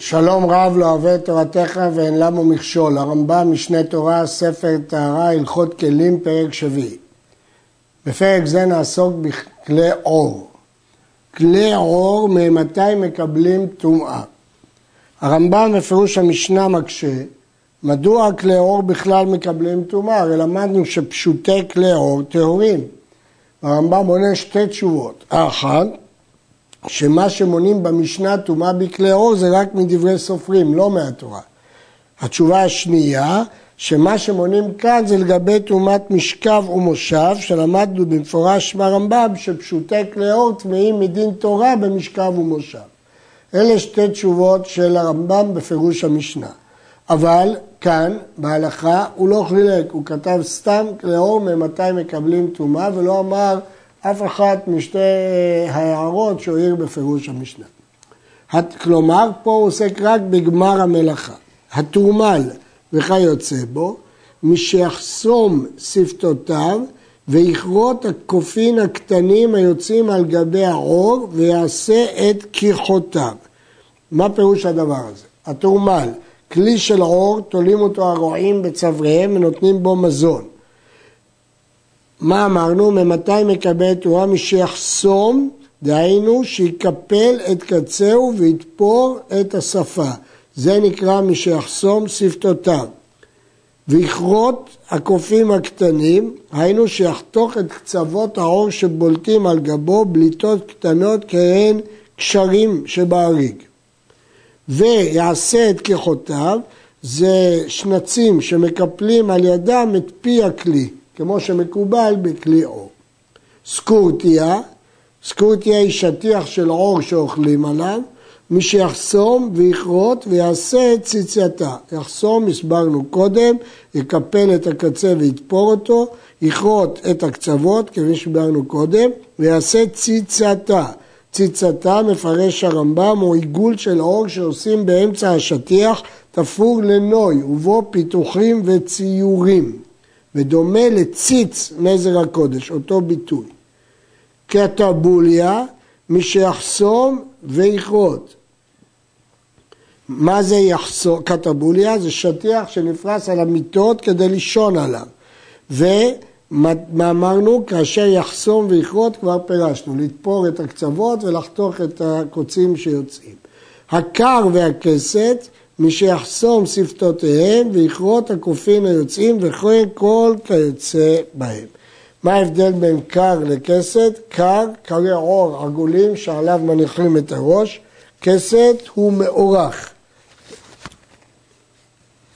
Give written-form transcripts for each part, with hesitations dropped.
שלום רב לא אוהב את תורתך ואין למו מכשול. הרמב"ם משנה תורה, ספר טהרה, הלכות כלים, פרק שביעי. בפרק זה נעסוק בכלי אור. כלי אור, ממתי מקבלים טומאה? הרמב"ם בפירוש המשנה מקשה, מדוע כלי אור בכלל מקבלים טומאה? הרי למדנו שפשוטי כלי אור טהורים. הרמב"ם עונה שתי תשובות. האחת, שמה שמונים במשנה טומאה בכלי אור זה רק מדברי סופרים, לא מהתורה. התשובה השנייה, שמה שמונים כאן זה לגבי טומאת משכב ומושב, שלמדנו במפורש מהרמב"ם שפשוטי כלי אור טמאים מדין תורה במשכב ומושב. אלה שתי תשובות של הרמב"ם בפירוש המשנה. אבל כאן בהלכה הוא לא חילק, הוא כתב סתם כלי אור ממתי מקבלים טומאה ולא אמר אף אחת משתי ההערות שהעיר בפירוש המשנה. כלומר, פה הוא עוסק רק בגמר המלאכה. התורמל וכיוצא בו, משיחסום שפתותיו ויכרות הקופין הקטנים היוצאים על גבי האור ויעשה את כיחותיו. מה פירוש הדבר הזה? התורמל, כלי של אור, תולים אותו הרועים בצוואריהם ונותנים בו מזון. מה אמרנו? ממתי מקבל טומאה? משיחסום, דהיינו שיקפל את קצהו ויתפור את השפה. זה נקרא משיחסום שפתותיו. ויכרות הקופים הקטנים, היינו שיחתוך את קצוות העור שבולטים על גבו, בליטות קטנות כהן קשרים שבאריג. ויעשה את כיחותיו, זה שנצים שמקפלים על ידם את פי הכלי. כמו שמקובל בכלי אור. סקורטיה, סקורטיה היא שטיח של אור שאוכלים עליו, מי שיחסום ויכרות ויעשה את ציצייתה. יחסום, הסברנו קודם, יקפל את הקצה ויתפור אותו, יכרות את הקצוות, כפי שהסברנו קודם, ויעשה ציצייתה. ציצייתה, מפרש הרמב"ם, הוא עיגול של אור שעושים באמצע השטיח, תפור לנוי, ובו פיתוחים וציורים. ודומה לציץ נזר הקודש, אותו ביטוי. קטבוליה, מי שיחסום ויכרות. מה זה יחסום? קטבוליה זה שטיח שנפרס על המיטות כדי לישון עליו. ומה אמרנו? כאשר יחסום ויכרות כבר פירשנו, לתפור את הקצוות ולחתוך את הקוצים שיוצאים. הקר והכסת, מי שיחסום שפתותיהם ויכרות הקופין היוצאים וכן כל כיוצא בהם. מה ההבדל בין קר לכסת? קר, קרי עור עגולים שעליו מניחים את הראש, כסת הוא מאורך.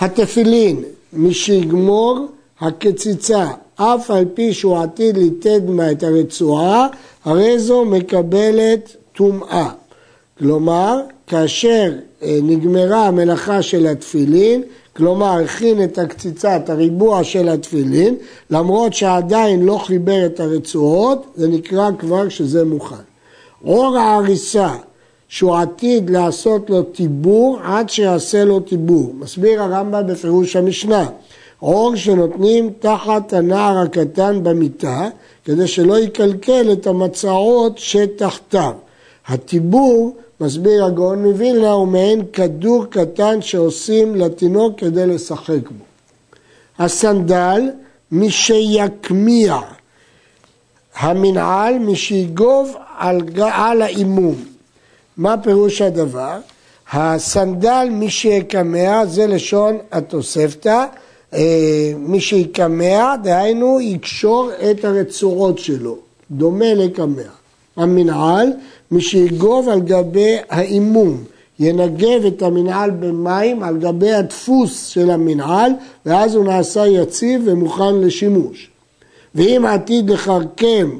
התפילין, מי שיגמור הקציצה, אף על פי שהוא עתיד ליתד מה את הרצועה, הרי זו מקבלת טומאה. כלומר, כאשר נגמרה המלאכה של התפילין, כלומר הכין את הקציצה, את הריבוע של התפילין, למרות שעדיין לא חיבר את הרצועות, זה נקרא כבר שזה מוכן. אור העריסה, שהוא עתיד לעשות לו טיבור עד שיעשה לו טיבור. מסביר הרמב"ם בפירוש המשנה. אור שנותנים תחת הנער הקטן במיטה, כדי שלא יקלקל את המצעות שתחתיו. הטיבור, מסביר הגאון מווילנה, הוא מעין כדור קטן שעושים לתינוק כדי לשחק בו. הסנדל, מי שיקמיע. המנעל, מי שיגוב על האימום. מה פירוש הדבר? הסנדל, מי שיקמיע, זה לשון התוספתא. מי שיקמיע, דהיינו, יקשור את הרצועות שלו. דומה לקמיע. המנעל, מי שיגוב על גבי האימום, ינגב את המנעל במים על גבי הדפוס של המנעל, ואז הוא נעשה יציב ומוכן לשימוש. ואם עתיד לחרקם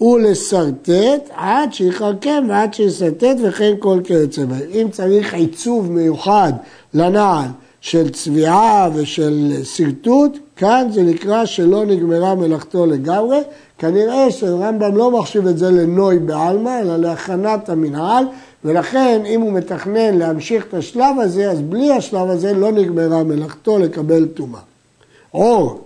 ולסרטט, עד שיחרקם ועד שיסרטט וכן כל כיוצא בהם. אם צריך עיצוב מיוחד לנעל של צביעה ושל סרטוט, כאן זה נקרא שלא נגמרה מלאכתו לגמרי, כנראה שהרמב"ם לא מחשיב את זה לנוי בעלמא, אלא להכנת המנהל, ולכן אם הוא מתכנן להמשיך את השלב הזה, אז בלי השלב הזה לא נגמרה מלאכתו לקבל טומאה. אור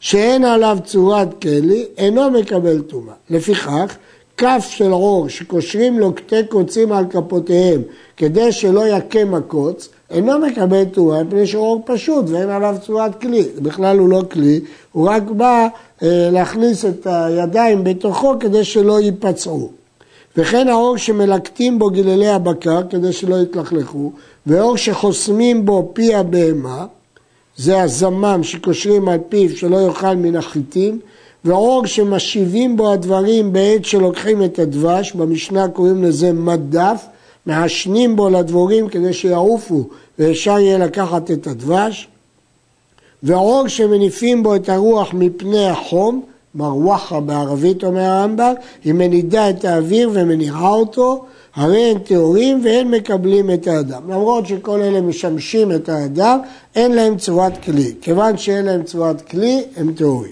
שאין עליו צורת כלי, אינו מקבל טומאה. לפיכך, כף של עור שקושרים לו קטעי קוצים על כפותיהם כדי שלא יקם הקוץ, אינו מקבל תרועה, מפני שהוא עור פשוט ואין עליו צורת כלי. בכלל הוא לא כלי, הוא רק בא להכניס את הידיים בתוכו כדי שלא ייפצעו. וכן העור שמלקטים בו גללי הבקר כדי שלא יתלכלכו, ועור שחוסמים בו פי הבהמה, זה הזמם שקושרים על פיו שלא יאכל מן החיטים, ועור שמשיבים בו הדברים בעת שלוקחים את הדבש, במשנה קוראים לזה מדף, מעשנים בו לדבורים כדי שיעופו ואפשר יהיה לקחת את הדבש, ועור שמניפים בו את הרוח מפני החום, מרווחה בערבית אומר הרמב"ם, היא מנידה את האוויר ומניחה אותו, הרי הן טהורים והן מקבלים את האדם. למרות שכל אלה משמשים את האדם, אין להם צורת כלי. כיוון שאין להם צורת כלי, הם טהורים.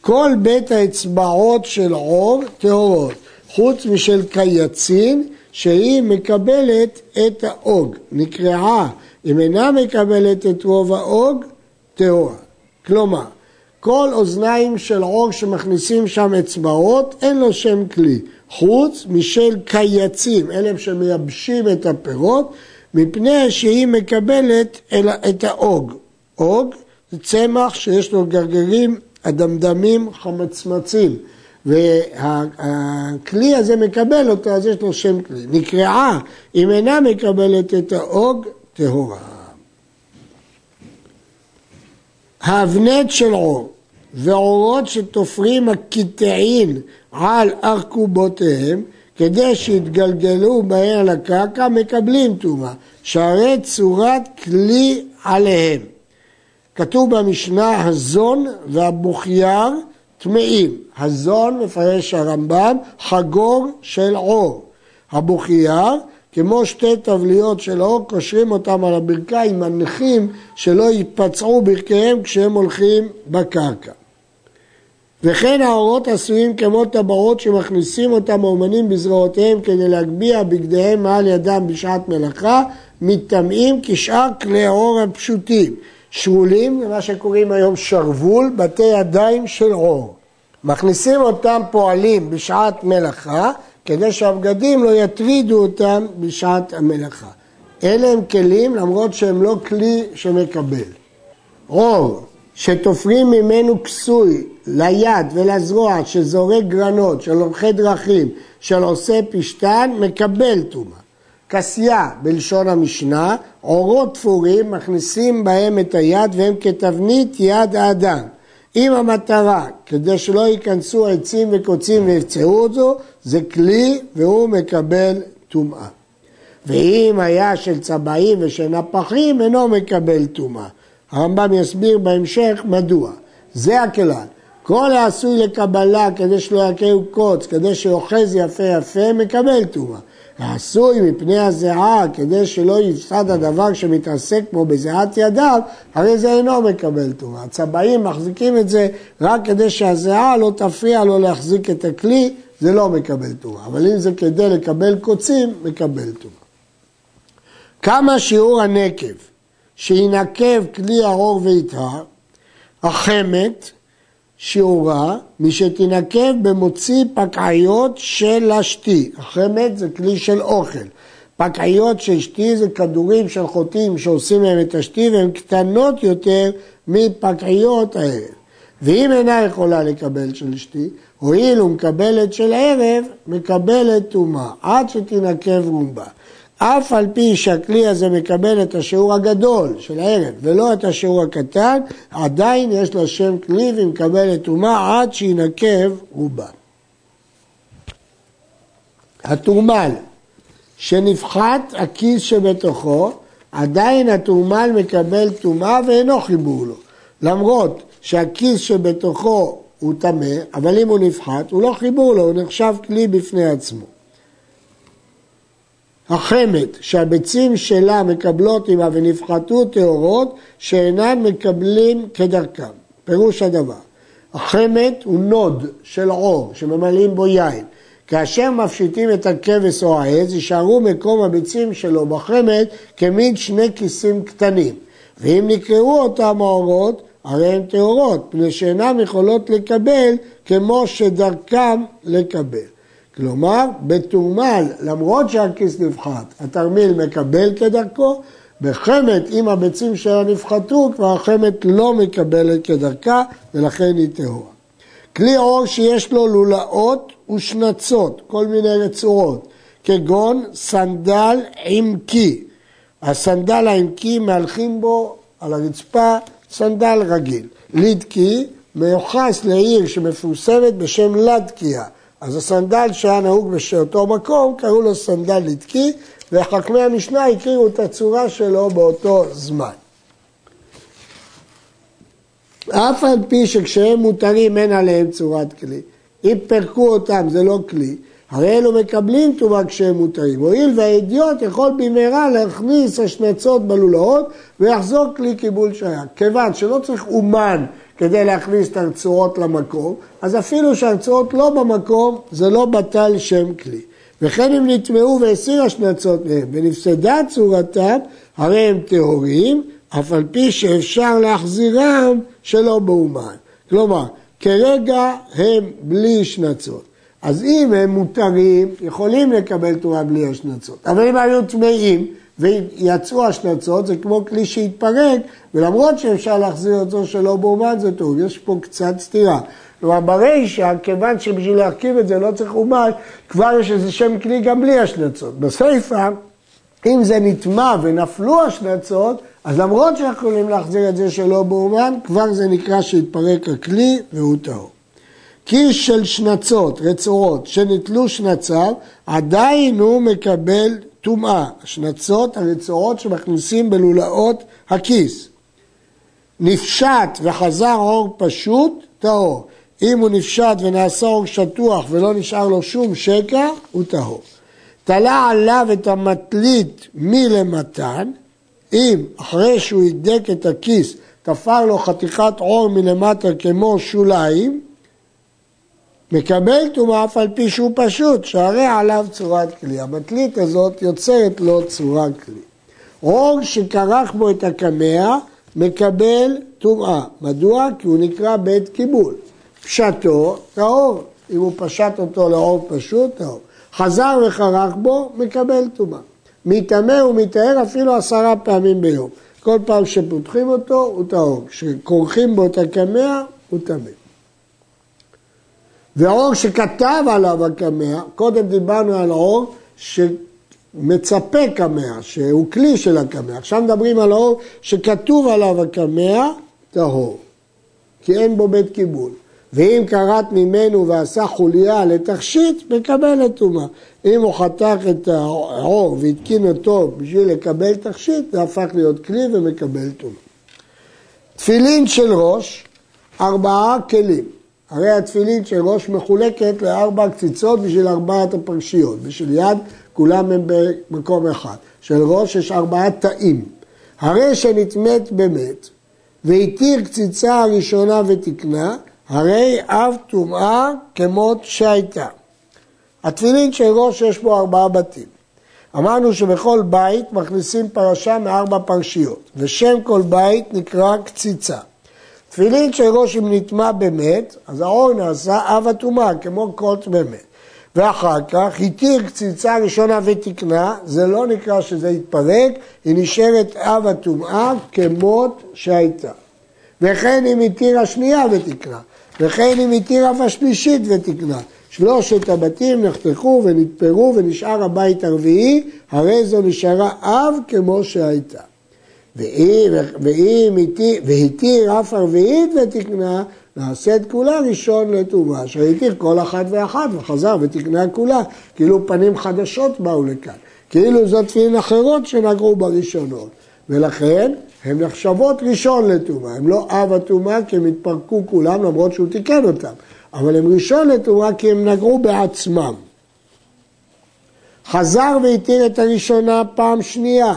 כל בית האצבעות של עור טהורות, חוץ משל קייצין, שהיא מקבלת את האוג, נקרעה. אם אינה מקבלת את רוב האוג, טהורה. כלומר, כל אוזניים של עור שמכניסים שם אצבעות, אין לו שם כלי, חוץ משל קייצים, אלה שמייבשים את הפירות, מפני שהיא מקבלת את האוג. אוג זה צמח שיש לו גרגרים, אדמדמים, חמצמצים, והכלי הזה מקבל אותו, אז יש לו שם כלי. נקרעה, אם אינה מקבלת את האוג, טהורה. האבנת של עור ועורות שתופרים הקטעין על ארכובותיהם כדי שיתגלגלו בהן על הקרקע מקבלים טומאה, שהרי צורת כלי עליהם. כתוב במשנה הזון והבוכייר טמאים. הזון מפרש הרמב"ם חגור של עור. הבוכייר כמו שתי תבליות של עור, קושרים אותם על הברכיים, מנחים שלא ייפצעו ברכיהם כשהם הולכים בקרקע. וכן העורות עשויים כמו טבעות שמכניסים אותם האומנים בזרועותיהם כדי להגביה בגדיהם מעל ידם בשעת מלאכה, מטמאים כשאר כלי עור הפשוטים. שרולים, מה שקוראים היום שרוול, בתי ידיים של עור. מכניסים אותם פועלים בשעת מלאכה, כדי שהבגדים לא יטרידו אותם בשעת המלאכה. אלה הם כלים, למרות שהם לא כלי שמקבל. עור שתופרים ממנו כסוי ליד ולזרוע, שזורק גרנות, של הולכי דרכים, של עושה פשטן, מקבל טומאה. כסייה בלשון המשנה, עורות תפורים מכניסים בהם את היד והם כתבנית יד האדם. אם המטרה, כדי שלא ייכנסו עצים וקוצים ויפצעו אותו, זה כלי והוא מקבל טומאה. ואם היה של צבעים ושל נפחים, אינו מקבל טומאה. הרמב"ם יסביר בהמשך מדוע. זה הכלל. כל העשוי לקבלה, כדי שלא יקהו קוץ, כדי שאוחז יפה יפה, מקבל טומאה. העשוי מפני הזיעה, כדי שלא יפסד הדבר שמתעסק בו בזיעת ידיו, הרי זה אינו מקבל טומאה. הצבעים מחזיקים את זה רק כדי שהזיעה לא תפריע לו להחזיק את הכלי, זה לא מקבל טומאה. אבל אם זה כדי לקבל קוצים, מקבל טומאה. כמה שיעור הנקב שינקב כלי העור ויטהר, החמת שיעורה, מי שתנקב במוציא פקעיות של השתי. החמת זה כלי של אוכל. פקעיות של שתי זה כדורים של חוטים שעושים להם את השתי, והן קטנות יותר מפקעיות הערב. ואם אינה יכולה לקבל של שתי, הואיל ומקבלת של ערב, מקבלת טומאה, עד שתנקב רומבה. אף על פי שהכלי הזה מקבל את השיעור הגדול של הערב ולא את השיעור הקטן, עדיין יש לה שם כלי ומקבלת טומאה עד שינקב רובה. התורמל שנפחת הכיס שבתוכו, עדיין התורמל מקבל טומאה ואינו חיבור לו. למרות שהכיס שבתוכו הוא טמא, אבל אם הוא נפחת הוא לא חיבור לו, הוא נחשב כלי בפני עצמו. החמת שהביצים שלה מקבלות עמה ונפחתו טהורות שאינן מקבלים כדרכם. פירוש הדבר, החמת הוא נוד של עור שממלאים בו יין. כאשר מפשיטים את הכבש או העז, יישארו מקום הביצים שלו בחמת כמין שני כיסים קטנים. ואם נקרעו אותם העורות, הרי הן טהורות, פני שאינן יכולות לקבל כמו שדרכם לקבל. כלומר, בתומל, למרות שהכיס נפחת, התרמיל מקבל כדרכו, בחמת, אם הביצים שלה נפחתו, כבר החמת לא מקבלת כדרכה, ולכן היא טהורה. כלי עור שיש לו לולאות ושנצות, כל מיני רצועות, כגון סנדל עמקי. הסנדל העמקי מהלכים בו על הרצפה סנדל רגיל. לדקי מיוחס לעיר שמפורסמת בשם לדקיה. אז הסנדל שהיה נהוג באותו מקום קראו לו סנדל לדקי, וחכמי המשנה הכירו את הצורה שלו באותו זמן. אף על פי שכשהם מותרים אין עליהם צורת כלי. אם פרקו אותם זה לא כלי, הרי אלו מקבלים טומאה כשהם מותרים. הואיל והאידיוט יכול במהרה להכניס השנצות בלולאות ויחזור כלי קיבול שהיה. כיוון שלא צריך אומן כדי להכניס את הרצועות למקום, אז אפילו שהרצועות לא במקום, זה לא בטל שם כלי. וכן אם נטמעו והסיר השנצות מהם ונפסדה צורתם, הרי הם טהורים, אף על פי שאפשר להחזירם שלא באומן. כלומר, כרגע הם בלי שנצות. אז אם הם מותרים, יכולים לקבל תורה בלי השנצות. אבל אם היו טמאים ויצאו השנצות, זה כמו כלי שהתפרק, ולמרות שאפשר להחזיר את זו שלא באומן, זה טוב. יש פה קצת סתירה. כלומר, ברישה, כיוון שבשביל להרכיב את זה לא צריך אומן, כבר יש איזה שם כלי גם בלי השנצות. בסיפא, אם זה נטמע ונפלו השנצות, אז למרות שאנחנו יכולים להחזיר את זה שלא באומן, כבר זה נקרא שהתפרק הכלי והוא טהור. כיס של שנצות, רצועות, שנטלו שנציו, עדיין הוא מקבל טומאה. שנצות, הרצועות שמכניסים בלולאות הכיס. נפשט וחזר אור פשוט, טהור. אם הוא נפשט ונעשה אור שטוח ולא נשאר לו שום שקע, הוא טהור. תלה עליו את המטלית מלמתן, אם אחרי שהוא ידק את הכיס, תפר לו חתיכת עור מלמטה כמו שוליים, מקבל טומאה אף על פי שהוא פשוט, שהרי עליו צורת כלי. המטלית הזאת יוצרת לו צורת כלי. עור שקרח בו את הקמע, מקבל טומאה. מדוע? כי הוא נקרא בית קיבול. פשטו, טהור. אם הוא פשט אותו לעור פשוט, טהור. חזר וחרח בו, מקבל טומאה. מיטמא ומיטהר אפילו 10 פעמים ביום. כל פעם שפותחים אותו, הוא טהור. כשכורחים בו את הקמע, הוא טמא. ועור שכתב עליו הקמע, קודם דיברנו על עור שמצפה קמע, שהוא כלי של הקמע. עכשיו מדברים על עור שכתוב עליו הקמע, טהור, כי אין בו בית קיבול. ואם קראת ממנו ועשה חוליה לתכשיט, מקבל טומאה. אם הוא חתך את העור והתקין אותו בשביל לקבל תכשיט, זה הפך להיות כלי ומקבל טומאה. תפילין של ראש, 4 כלים. הרי התפילין של ראש מחולקת ל4 קציצות בשביל 4 הפרשיות. בשביל יד כולם הם במקום אחד. של ראש יש 4 תאים. הרי שנתמת במת והתיר קציצה הראשונה ותקנה, הרי אב טומאה כמות שהייתה. התפילין של ראש יש בו 4 בתים. אמרנו שבכל בית מכניסים פרשה מ4 פרשיות. ושם כל בית נקרא קציצה. תפילין של ראש אם נטמע במת, אז העור נעשה אב הטומאה, כמו קוט במת. ואחר כך, התיר קציצה ראשונה ותקנה, זה לא נקרא שזה התפרק, היא נשארת אב הטומאה כמות שהייתה. וכן אם התיר השנייה ותקנה, וכן אם התיר אף השלישית ותקנה. 3 הבתים נחתכו ונתפרו ונשאר הבית הרביעי, הרי זו נשארה אב כמו שהייתה. והתיר אף 4 ותקנה, נעשית כולה ראשון לטומאה, שהתיר כל אחת ואחת וחזר ותקנה כולה, כאילו פנים חדשות באו לכאן, כאילו זאת תפילין אחרות שנגעו בראשונות, ולכן הן נחשבות ראשון לטומאה, הן לא אב הטומאה כי הם התפרקו כולם למרות שהוא תיקן אותם, אבל הם ראשון לטומאה כי הם נגעו בעצמם. חזר והתיר את הראשונה פעם שנייה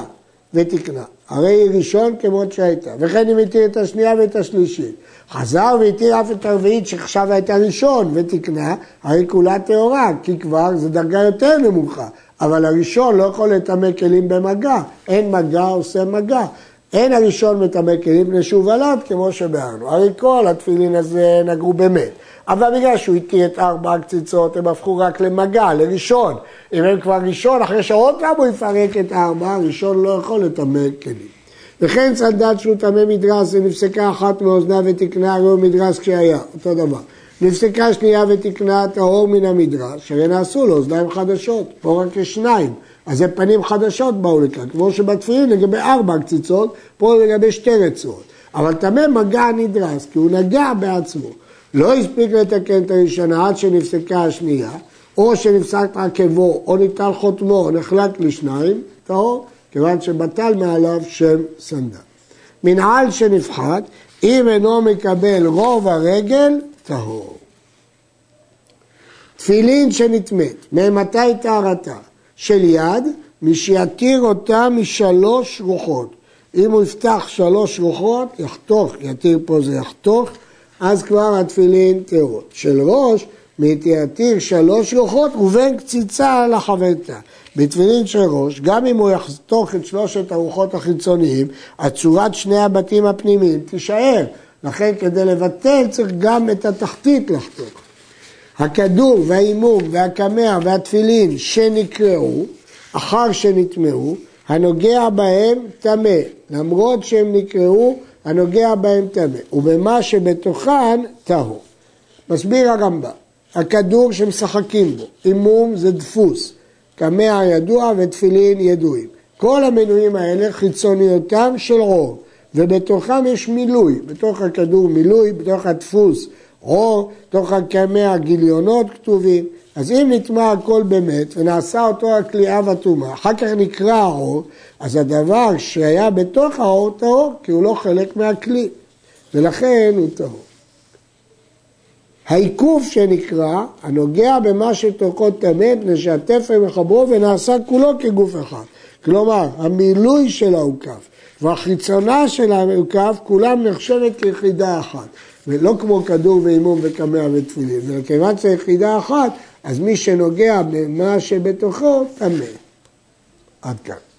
ותקנה. הרי היא ראשון כמות שהייתה, וכן אם התיר את השנייה ואת השלישית. חזר והתיר אף את הרביעית שחשב הייתה ראשון ותקנה, הרי כולה טהורה, כי כבר זה דרגה יותר נמוכה, אבל הראשון לא יכול לטמא כלים במגע, אין מגע עושה מגע. אין הראשון מטמא כלים פני שהוא ולד, כמו שבארנו. הרי כל התפילין הזה נגרו באמת. אבל בגלל שהוא איתי את ארבע הקציצות, הם הפכו רק למגע, לראשון. אם הם כבר ראשון, אחרי שעות רב הוא יפרק את ארבע, הראשון לא יכול לטמא כלים. וכן צריך לדעת שהוא טמא מדרס, ונפסקה אחת מאוזנה ותקנה, הרי הוא מדרס כשהיה, אותו דבר. נפסקה שנייה ותקנה טהור מן המדרס, שהרי נעשו לו אוזניים חדשות, פה רק לשניים. אז זה פנים חדשות באו לכאן, כמו שבתפילין לגבי ארבע קציצות, פה לגבי שתי רצועות. אבל טמא מגע נדרס, כי הוא נגע בעצמו. לא הספיק לתקן את הראשונה עד שנפסקה השנייה, או שנפסק עקבו, או ניטל חותמו, או נחלק לשניים, טהור, כיוון שבטל מעליו שם סנדל. מנעל שנפחת, אם אינו מקבל רוב הרגל, טהור. תפילין שנטמאת, ממתי טהרתה? של יד, משיתיר אותה משלוש רוחות. אם הוא יפתח שלוש רוחות, יחתוך, יתיר פה זה יחתוך, אז כבר התפילין טהורות. של ראש, מתייתיר שלוש רוחות ובין קציצה לחבטה. בתפילין של ראש, גם אם הוא יחתוך את שלושת הרוחות החיצוניים, הצורת שני הבתים הפנימיים תישאר. לכן כדי לבטל צריך גם את התחתית לחתוך. הכדור והאימום והקמע והתפילין שנקרעו, אחר שנטמעו, הנוגע בהם טמא, למרות שהם נקרעו, הנוגע בהם טמא, ובמה שבתוכן טהור. מסביר הרמב"ם, הכדור שמשחקים בו, אימום זה דפוס, קמע ידוע ותפילין ידועים. כל המנויים האלה חיצוניותם של אור, ובתוכם יש מילוי, בתוך הכדור מילוי, בתוך הדפוס או תוך הקמע גיליונות כתובים. אז אם נטמע הכל באמת ונעשה אותו הקליעה והטומאה, אחר כך נקרא האור, אז הדבר שהיה בתוך האור טהור, כי הוא לא חלק מהכלי, ולכן הוא טהור. העיקוף שנקרא, הנוגע במה שתוכו טמא, פני שהתפר מחברו ונעשה כולו כגוף אחד. כלומר, המילוי של העוקף והחיצונה של העוקף, כולם נחשבת ליחידה אחת. ולא כמו כדור ואימום וקמע ותפילין, וכיוון זה יחידה אחת, אז מי שנוגע במה שבתוכו, טמא. עד כאן.